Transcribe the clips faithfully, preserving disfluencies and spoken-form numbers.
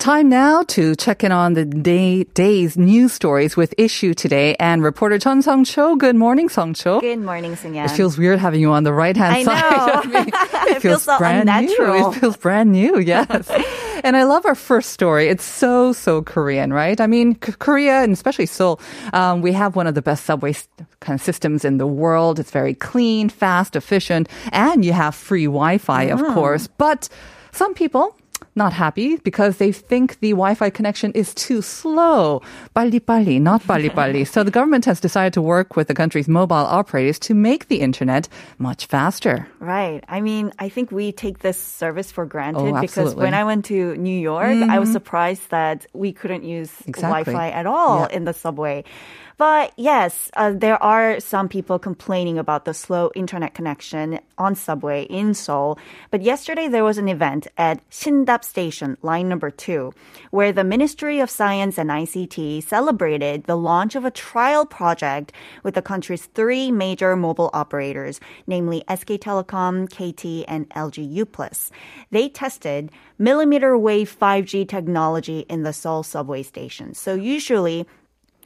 Time now to check in on the day, day's news stories with Issue Today and reporter Jeon Seong-jo. Good morning, Seong-jo. Good morning, Seung-yeon. It feels weird having you on the right-hand I side. Know. It, it feels, feels so brand unnatural. New. It feels brand new, yes. And I love our first story. It's so, so Korean, right? I mean, K- Korea, and especially Seoul, um, we have one of the best subway kind of systems in the world. It's very clean, fast, efficient, and you have free Wi-Fi, mm-hmm. of course. But some people... not happy because they think the Wi-Fi connection is too slow. 빨리 빨리, not 빨리 빨리. So the government has decided to work with the country's mobile operators to make the internet much faster. Right. I mean, I think we take this service for granted oh, because when I went to New York, mm-hmm. I was surprised that we couldn't use exactly. Wi-Fi at all yeah. in the subway. But yes, uh, there are some people complaining about the slow internet connection on subway in Seoul. But yesterday there was an event at Shindap Station, line number two, where the Ministry of Science and I C T celebrated the launch of a trial project with the country's three major mobile operators, namely S K Telecom, K T, and L G Uplus. They tested millimeter wave five G technology in the Seoul subway station. So usually...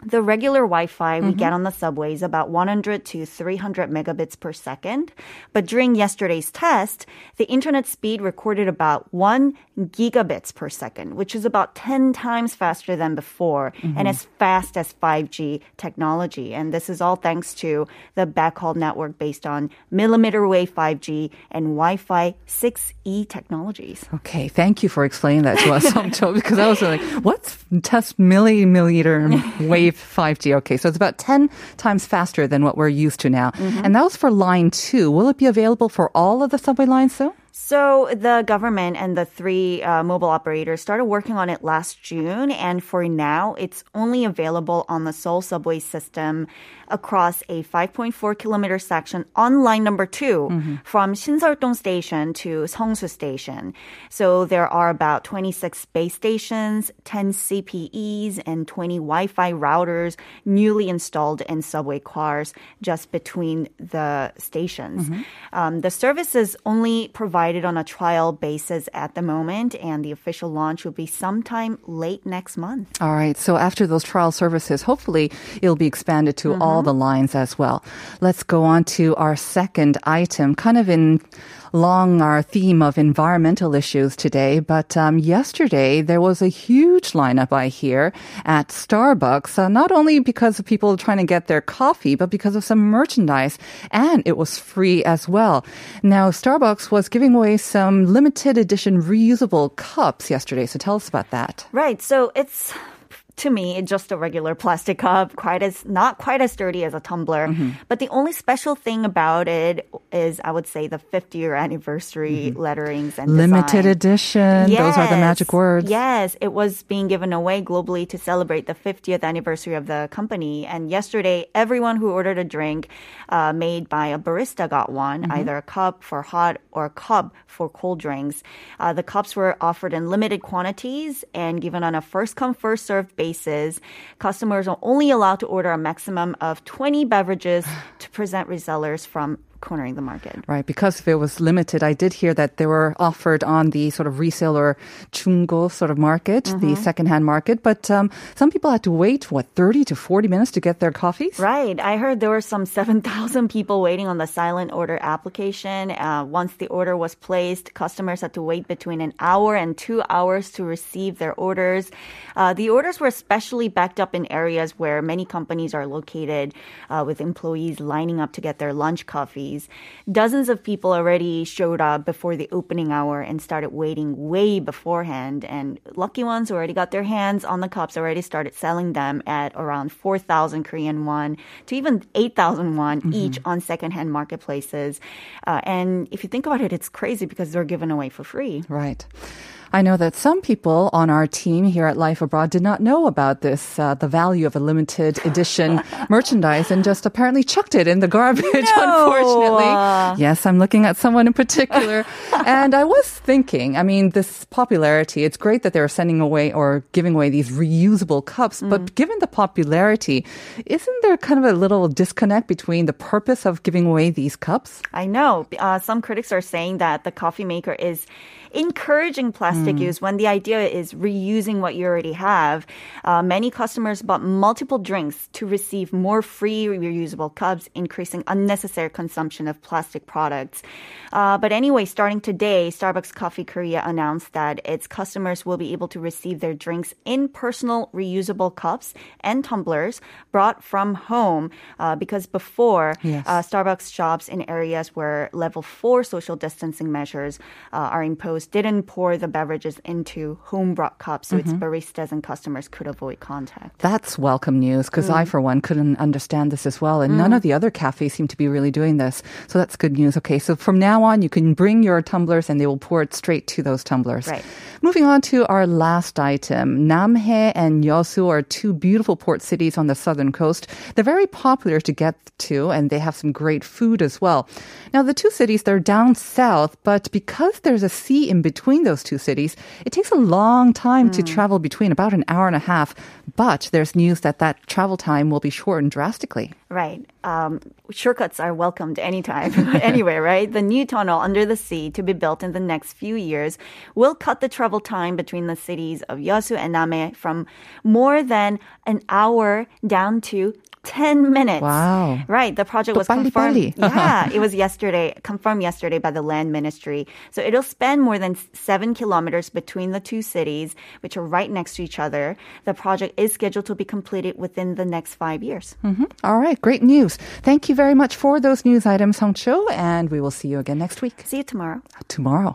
the regular Wi-Fi we mm-hmm. get on the subway is about one hundred to three hundred megabits per second. But during yesterday's test, the internet speed recorded about one gigabits per second, which is about ten times faster than before mm-hmm. and as fast as five G technology. And this is all thanks to the backhaul network based on millimeter wave five G and Wi-Fi six E technologies. Okay, thank you for explaining that to us, because I was like, what's test milli, millimeter wave? five G. Okay, so it's about ten times faster than what we're used to now. Mm-hmm. And that was for line two. Will it be available for all of the subway lines though? So the government and the three uh, mobile operators started working on it last June, and for now, it's only available on the Seoul subway system across a five point four kilometer section on line number two mm-hmm. from Sinseol-dong Station to Seongsu Station. So there are about twenty-six base stations, ten C P Es, and twenty Wi-Fi routers newly installed in subway cars just between the stations. Mm-hmm. Um, the service is only provided on a trial basis at the moment, and the official launch will be sometime late next month. All right, so after those trial services, hopefully it'll be expanded to mm-hmm. all the lines as well. Let's go on to our second item, kind of in long our theme of environmental issues today, but um, yesterday there was a huge lineup I hear at Starbucks, uh, not only because of people trying to get their coffee, but because of some merchandise, and it was free as well. Now, Starbucks was giving away some limited edition reusable cups yesterday, so tell us about that. Right, so it's... to me, it's just a regular plastic cup, quite as not quite as sturdy as a tumbler. Mm-hmm. But the only special thing about it is, I would say, the fiftieth year anniversary mm-hmm. letterings and limited design. Edition. Yes. Those are the magic words. Yes, it was being given away globally to celebrate the fiftieth anniversary of the company. And yesterday, everyone who ordered a drink uh, made by a barista got one, mm-hmm. either a cup for hot or a cup for cold drinks. Uh, the cups were offered in limited quantities and given on a first come first served basis. Customers are only allowed to order a maximum of twenty beverages to present resellers from cornering the market. Right, because if it was limited, I did hear that they were offered on the sort of reseller 중고 sort of market, mm-hmm. the secondhand market, but um, some people had to wait, what, thirty to forty minutes to get their coffees? Right, I heard there were some seven thousand people waiting on the silent order application. Uh, once the order was placed, customers had to wait between an hour and two hours to receive their orders. Uh, the orders were especially backed up in areas where many companies are located uh, with employees lining up to get their lunch coffee. employees. Dozens of people already showed up before the opening hour and started waiting way beforehand. And lucky ones who already got their hands on the cups already started selling them at around four thousand Korean won to even eight thousand won mm-hmm. each on secondhand marketplaces. Uh, and if you think about it, it's crazy because they're given away for free. Right. I know that some people on our team here at Life Abroad did not know about this, uh, the value of a limited edition merchandise, and just apparently chucked it in the garbage, no. unfortunately. Uh. Yes, I'm looking at someone in particular. And I was thinking, I mean, this popularity, it's great that they're sending away or giving away these reusable cups, mm. but given the popularity, isn't there kind of a little disconnect between the purpose of giving away these cups? I know. Uh, some critics are saying that the coffee maker is encouraging plastic mm. use when the idea is reusing what you already have. Uh, many customers bought multiple drinks to receive more free reusable cups, increasing unnecessary consumption of plastic products. Uh, but anyway, starting today, Starbucks Coffee Korea announced that its customers will be able to receive their drinks in personal reusable cups and tumblers brought from home uh, because before, yes. uh, Starbucks shops in areas where level four social distancing measures uh, are imposed didn't pour the beverages into home-brought cups, so mm-hmm. its baristas and customers could avoid contact. That's welcome news, because mm. I, for one, couldn't understand this as well, and mm. none of the other cafes seem to be really doing this. So that's good news. Okay, so from now on, you can bring your tumblers, and they will pour it straight to those tumblers. Right. Moving on to our last item. Namhae and Yeosu are two beautiful port cities on the southern coast. They're very popular to get to, and they have some great food as well. Now, the two cities, they're down south, but because there's a sea in between those two cities, it takes a long time mm. to travel between, about an hour and a half. But there's news that that travel time will be shortened drastically. Right. Um, shortcuts are welcomed anytime, anywhere, right? The new tunnel under the sea to be built in the next few years will cut the travel time between the cities of Yeosu and Namhae from more than an hour down to ten minutes. Wow. Right. The project was 빨리 confirmed. 빨리. Yeah, it was yesterday, confirmed yesterday by the Land Ministry. So it'll span more than seven kilometers between the two cities, which are right next to each other. The project is scheduled to be completed within the next five years. Mm-hmm. All right. Great news. Thank you very much for those news items, Seong-jo, and we will see you again next week. See you tomorrow. Tomorrow.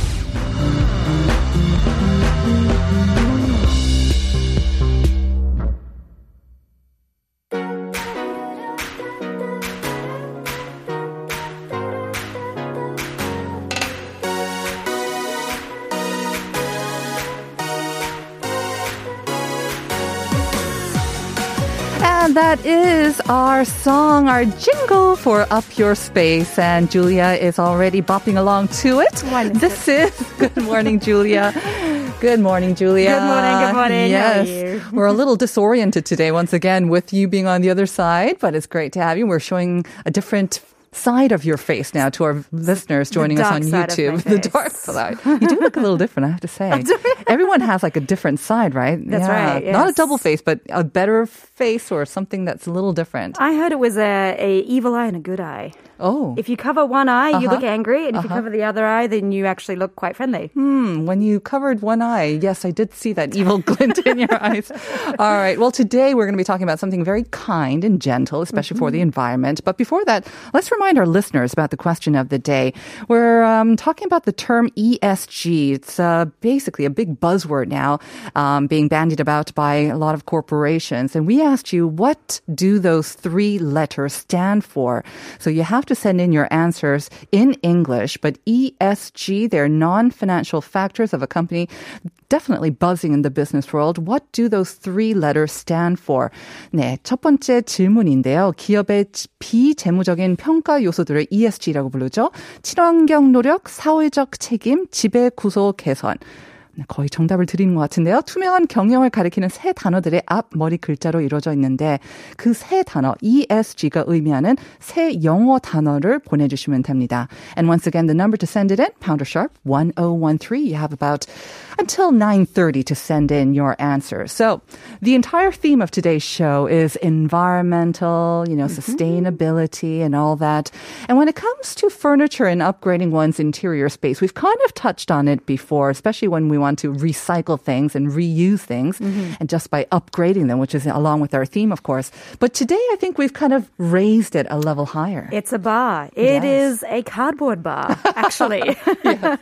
That is our song, our jingle for Up Your Space, and Julia is already bopping along to it. One this is Good Morning, Julia. Good morning, Julia. Good morning, good morning. Yes. How are you? We're a little disoriented today, once again, with you being on the other side, but it's great to have you. We're showing a different side of your face now to our listeners joining us on YouTube. The dark side. You do look a little different, I have to say. Everyone has like a different side, right? That's yeah. right. Yes. Not a double face, but a better face or something that's a little different. I heard it was a, a evil eye and a good eye. Oh. If you cover one eye, uh-huh. you look angry. And if uh-huh. you cover the other eye, then you actually look quite friendly. Hmm. When you covered one eye, yes, I did see that evil glint in your eyes. All right. Well, today we're going to be talking about something very kind and gentle, especially mm-hmm. for the environment. But before that, let's remind our listeners about the question of the day. We're um, talking about the term E S G. It's uh, basically a big buzzword now um, being bandied about by a lot of corporations. And we asked you, what do those three letters stand for? So you have to to send in your answers in English, but E S G, they're non-financial factors of a company definitely buzzing in the business world. What do those three letters stand for? 네, 첫 번째 질문인데요. 기업의 비재무적인 평가 요소들을 E S G라고 부르죠. 친환경 노력, 사회적 책임, 지배 구조 개선. 거의 정답을 드리는 것 같은데요. 투명한 경영을 가리키는 세 단어들의 앞머리 글자로 이루어져 있는데 그 세 단어 이에스지가 의미하는 세 영어 단어를 보내주시면 됩니다. And once again, the number to send it in, pounder sharp one oh one three. You have about until nine thirty to send in your answer. So the entire theme of today's show is environmental, you know, mm-hmm. sustainability and all that. And when it comes to furniture and upgrading one's interior space, we've kind of touched on it before, especially when we want to recycle things and reuse things mm-hmm. and just by upgrading them, which is along with our theme, of course. But today, I think we've kind of raised it a level higher. It's a bar. It yes. is a cardboard bar, actually. yeah.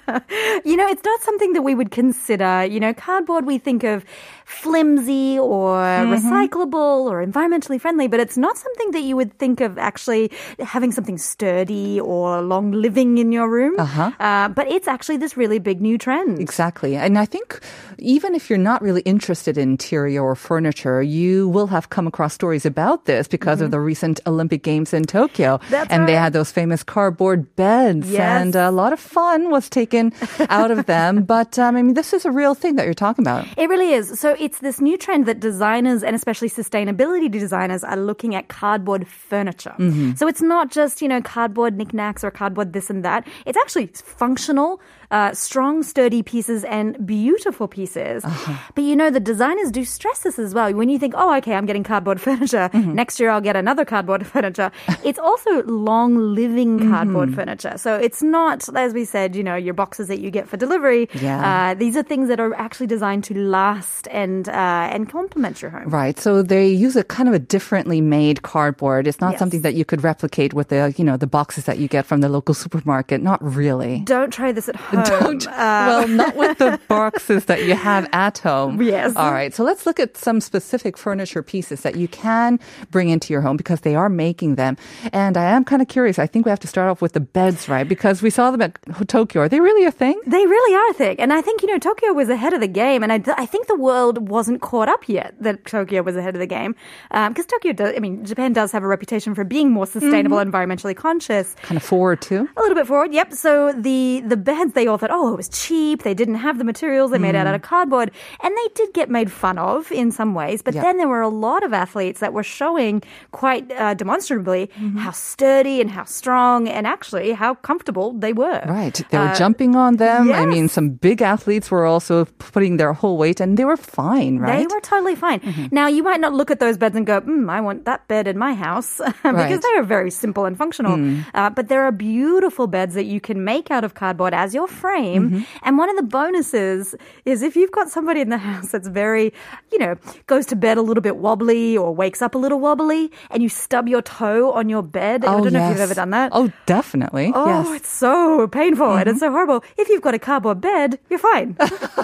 You know, it's not something that we would consider. You know, cardboard, we think of flimsy or mm-hmm. recyclable or environmentally friendly, but it's not something that you would think of actually having something sturdy or long living in your room. Uh-huh. Uh, but it's actually this really big new trend. Exactly. And I think even if you're not really interested in interior or furniture, you will have come across stories about this because mm-hmm. of the recent Olympic Games in Tokyo. That's and right. they had those famous cardboard beds yes. and a lot of fun was taken out of them. But um, I mean, this is a real thing that you're talking about. It really is. So it's this new trend that designers and especially sustainability designers are looking at cardboard furniture. Mm-hmm. So it's not just, you know, cardboard knickknacks or cardboard this and that. It's actually functional, uh, strong, sturdy pieces and beautiful pieces. Uh-huh. But, you know, the designers do stress this as well. When you think, oh, okay, I'm getting cardboard furniture. Mm-hmm. Next year I'll get another cardboard furniture. It's also long-living cardboard mm-hmm. furniture. So it's not, as we said, you know, your boxes that you get for delivery. Yeah. Uh, these are things that are actually designed to last and uh, and complement your home. Right. So they use a kind of a differently made cardboard. It's not yes. something that you could replicate with the, you know, the boxes that you get from the local supermarket. Not really. Don't try this at home. Don't. Uh, well, not with the boxes that you have at home. Yes. All right. So let's look at some specific furniture pieces that you can bring into your home because they are making them. And I am kind of curious. I think we have to start off with the beds, right? Because we saw them at Tokyo. Are they really a thing? They really are a thing. And I think, you know, Tokyo was ahead of the game. And I, th- I think the world wasn't caught up yet that Tokyo was ahead of the game. Because um, Tokyo does, I mean, Japan does have a reputation for being more sustainable, mm-hmm. environmentally conscious. Kind of forward too? A little bit forward, yep. So the, the beds, they all thought, oh, it was cheap. They didn't have the materials. They mm. made it out of cardboard. And they did get made fun of in some ways. But yep. then there were a lot of athletes that were showing quite uh, demonstrably mm-hmm. how sturdy and how strong and actually how comfortable they were. Right. They were uh, jumping on them. Yes. I mean, some big athletes were also putting their whole weight and they were fine, right? They were totally fine. Mm-hmm. Now, you might not look at those beds and go, mm, I want that bed in my house because right. they are very simple and functional. Mm. Uh, but there are beautiful beds that you can make out of cardboard as your frame. Mm-hmm. And one of the bonuses is if you've got somebody in the house that's very, you know, goes to bed a little bit wobbly or wakes up a little wobbly and you stub your toe on your bed. Oh, I don't yes. know if you've ever done that. Oh, definitely. Oh, yes. It's so painful mm-hmm. and it's so horrible. If you've got a cardboard bed, you're fine.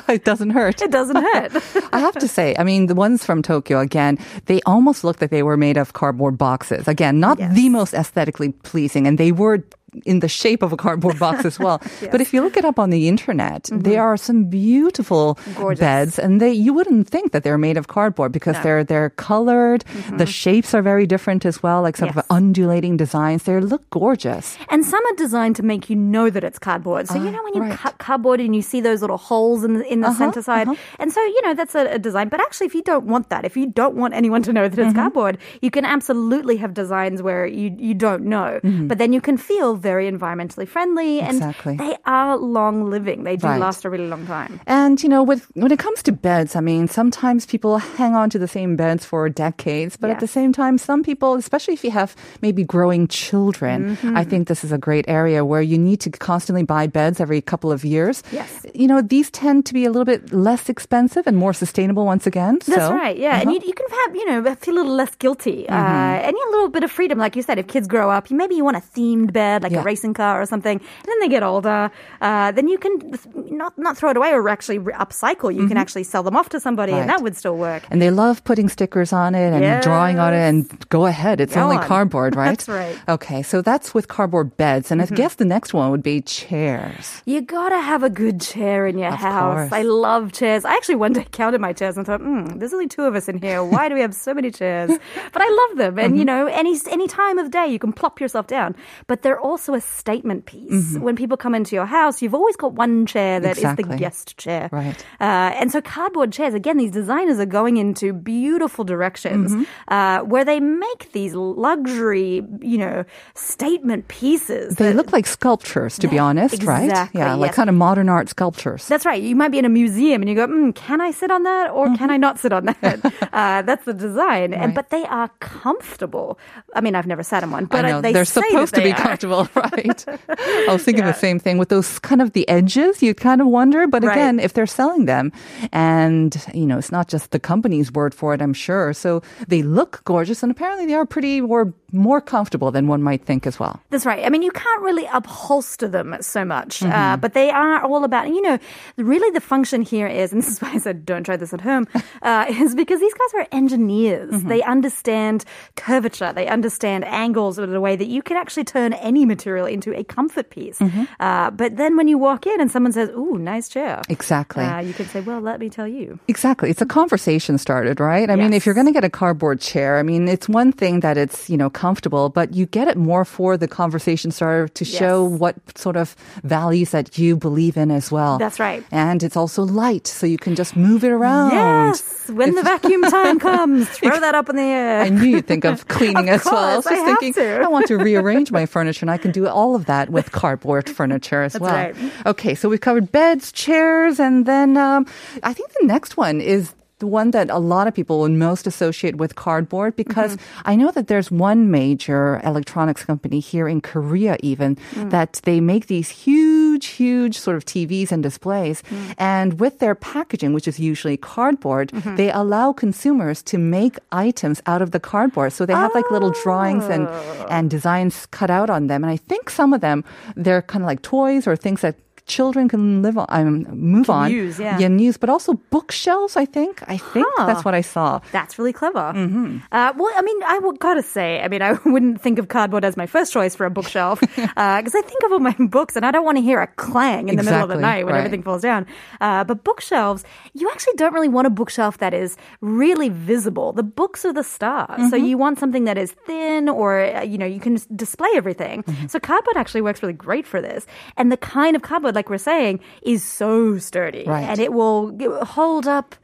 It doesn't hurt. It doesn't hurt. I have to say, I mean, the ones from Tokyo, again, they almost looked like they were made of cardboard boxes. Again, not yes. the most aesthetically pleasing, and they were in the shape of a cardboard box as well. yes. But if you look it up on the internet, mm-hmm. there are some beautiful Gorgeous. beds, and they you wouldn't think that they're made of cardboard because no. they're they're colored. Mm-hmm. The shapes are very different as well, like sort yes. of undulating designs. They look gorgeous. And some are designed to make you know that it's cardboard. So uh, you know when you right. cut cardboard and you see those little holes in the, in the uh-huh, center side, uh-huh. and so you know that's a, a design. But actually, if you don't want that, if you don't want anyone to know that it's mm-hmm. cardboard, you can absolutely have designs where you you don't know, mm-hmm. but then you can feel very environmentally friendly and exactly. they are long living. They do right. last a really long time. And, you know, with when it comes to beds, I mean, sometimes people hang on to the same beds for decades, but yeah. at the same time, some people, especially if you have maybe growing children, mm-hmm. I think this is a great area where you need to constantly buy beds every couple of years. Yes. You know, these tend to be a little bit less expensive and more sustainable once again. That's so, right, yeah. Uh-huh. And you, you can have, you know, feel a little less guilty. Mm-hmm. Uh, and you have a little bit of freedom, like you said, if kids grow up, maybe you want a themed bed, like yeah. a racing car or something, and then they get older, uh, then you can not not throw it away or actually upcycle. You mm-hmm. can actually sell them off to somebody right. and that would still work. And they love putting stickers on it and yes. drawing on it and go ahead. It's go only on. Cardboard, right? That's right. Okay, so that's with cardboard beds. And mm-hmm. I guess the next one would be chairs. You gotta have a good chair in your of house. Course. I love chairs. I actually one day counted my chairs and thought, hmm, there's only two of us in here. Why do we have so many chairs? But I love them. And, mm-hmm. you know, any any time of day you can plop yourself down. But they're all also a statement piece. Mm-hmm. When people come into your house, you've always got one chair that exactly. is the guest chair. Right. Uh, and so cardboard chairs, again, these designers are going into beautiful directions mm-hmm. uh, where they make these luxury, you know, statement pieces. They that, look like sculptures, to yeah, be honest, exactly, right? Yeah, like yes. kind of modern art sculptures. That's right. You might be in a museum and you go, mm, can I sit on that or mm-hmm. can I not sit on that? uh, that's the design. Right. And, but they are comfortable. I mean, I've never sat in one, but I know, they they're say supposed that they to be are. comfortable, right? I was thinking yeah. the same thing with those kind of the edges. You kind of wonder, but right. again, if they're selling them, and you know, it's not just the company's word for it, I'm sure. So they look gorgeous, and apparently they are pretty or more comfortable than one might think as well. That's right. I mean, you can't really upholster them so much, mm-hmm. uh, but they are all about. You know, really, the function here is, and this is why I said don't try this at home, uh, is because these guys are engineers. Mm-hmm. They understand curvature. They understand angles in a way that you can actually turn any material into a comfort piece. Mm-hmm. Uh, but then when you walk in and someone says, ooh, nice chair. Exactly. Uh, you can say, well, let me tell you. Exactly. It's a conversation started, right? I yes. mean, if you're going to get a cardboard chair, I mean, it's one thing that it's, you know, comfortable, but you get it more for the conversation starter to yes. show what sort of values that you believe in as well. That's right. And it's also light, so you can just move it around. Yes. When if, the vacuum time comes, throw that up in the air. I knew you'd think of cleaning of as course, well. I was just I thinking, to. I want to rearrange my furniture, and I can do all of that with cardboard furniture as That's well. Right. Okay, so we've covered beds, chairs, and then um, I think the next one is the one that a lot of people would most associate with cardboard, because mm-hmm. I know that there's one major electronics company here in Korea even mm. that they make these huge, huge sort of T Vs and displays. Mm. And with their packaging, which is usually cardboard, mm-hmm. they allow consumers to make items out of the cardboard. So they have oh. like little drawings and, and designs cut out on them. And I think some of them, they're kind of like toys or things that children can live on, um, move can on, use, yeah. yeah, use, but also bookshelves. I think, I think huh. that's what I saw. That's really clever. Mm-hmm. Uh, well, I mean, I w- gotta say, I mean, I wouldn't think of cardboard as my first choice for a bookshelf because uh, I think of all my books, and I don't want to hear a clang in exactly, the middle of the night when right. everything falls down. Uh, but bookshelves, you actually don't really want a bookshelf that is really visible. The books are the star, mm-hmm. so you want something that is thin, or you know, you can display everything. Mm-hmm. So cardboard actually works really great for this, and the kind of cardboard, like we're saying, is so sturdy. Right. And it will hold up,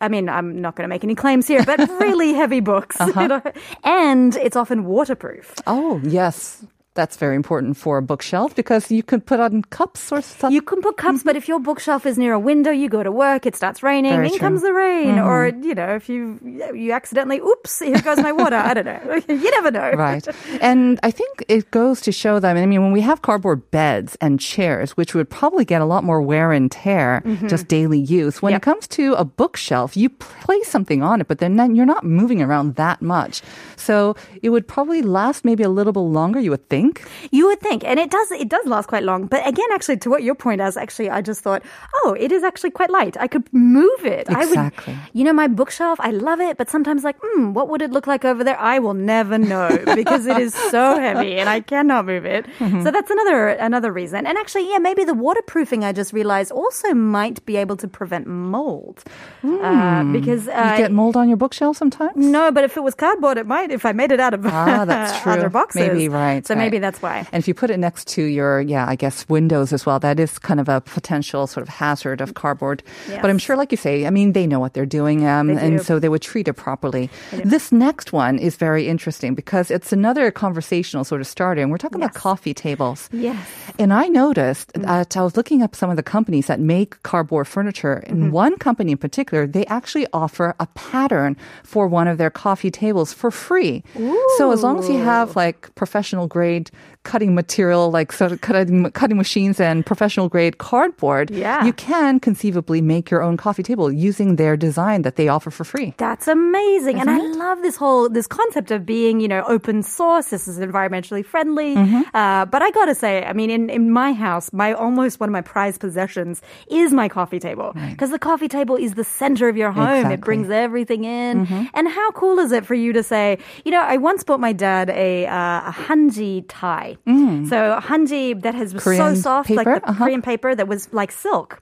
I mean, I'm not going to make any claims here, but really heavy books. Uh-huh. You know? And it's often waterproof. Oh, yes. That's very important for a bookshelf because you can put on cups or something. You can put cups, mm-hmm. but if your bookshelf is near a window, you go to work, it starts raining, very in true. comes the rain. Mm-hmm. Or, you know, if you you accidentally, oops, here goes my water. I don't know. You never know. Right. And I think it goes to show that, I mean, when we have cardboard beds and chairs, which would probably get a lot more wear and tear, mm-hmm. just daily use, when yep. it comes to a bookshelf, you place something on it, but then you're not moving around that much. So it would probably last maybe a little bit longer, you would think. You would think, and it does. It does last quite long. But again, actually, to what your point is, actually, I just thought, oh, it is actually quite light. I could move it. Exactly. I would, you know, my bookshelf, I love it, but sometimes, like, hmm, what would it look like over there? I will never know because it is so heavy, and I cannot move it. Mm-hmm. So that's another another reason. And actually, yeah, maybe the waterproofing, I just realized, also might be able to prevent mold mm. uh, because uh, you get mold on your bookshelf sometimes. No, but if it was cardboard, it might. If I made it out of ah, that's true. Other boxes, maybe right. So right. maybe. Maybe that's why. And if you put it next to your, yeah, I guess windows as well, that is kind of a potential sort of hazard of cardboard. Yes. But I'm sure, like you say, I mean, they know what they're doing, um, they and so they would treat it properly. This next one is very interesting because it's another conversational sort of starter, and we're talking yes. about coffee tables. Yes. And I noticed mm-hmm. that I was looking up some of the companies that make cardboard furniture, and mm-hmm. one company in particular, they actually offer a pattern for one of their coffee tables for free. Ooh. So as long as you have like professional grade cutting material, like sort of cutting, cutting machines and professional grade cardboard, yeah. you can conceivably make your own coffee table using their design that they offer for free. That's amazing. Isn't and it? I love this whole, this concept of being, you know, open source. This is environmentally friendly. Mm-hmm. Uh, but I gotta say, I mean, in, in my house, my almost one of my prized possessions is my coffee table, because right. the coffee table is the center of your home. Exactly. It brings everything in. Mm-hmm. And how cool is it for you to say, you know, I once bought my dad a, uh, a Hanji tie. Mm. So Hanji that has was Korean so soft, paper? like the uh-huh. Korean paper that was like silk.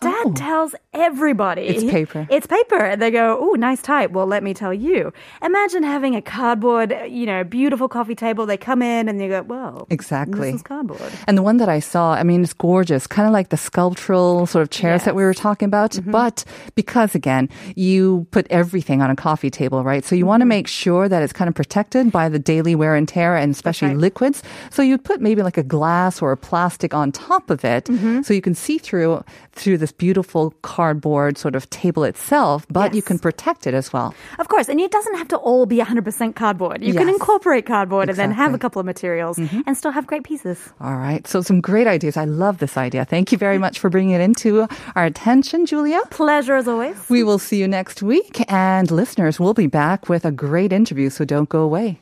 Dad oh. tells everybody. It's paper. It's paper. And they go, oh, nice type. Well, let me tell you. Imagine having a cardboard, you know, beautiful coffee table. They come in and they go, well, exactly. This is cardboard. And the one that I saw, I mean, it's gorgeous. Kind of like the sculptural sort of chairs yes. that we were talking about. Mm-hmm. But because, again, you put everything on a coffee table, right? So you mm-hmm. want to make sure that it's kind of protected by the daily wear and tear and especially right. liquids. So you'd put maybe like a glass or a plastic on top of it mm-hmm. so you can see through through this beautiful cardboard sort of table itself, but yes. you can protect it as well. Of course, and it doesn't have to all be one hundred percent cardboard. You yes. can incorporate cardboard exactly. and then have a couple of materials mm-hmm. and still have great pieces. All right, so some great ideas. I love this idea. Thank you very much for bringing it into our attention, Julia. Pleasure as always. We will see you next week, and listeners, we'll be back with a great interview, so don't go away.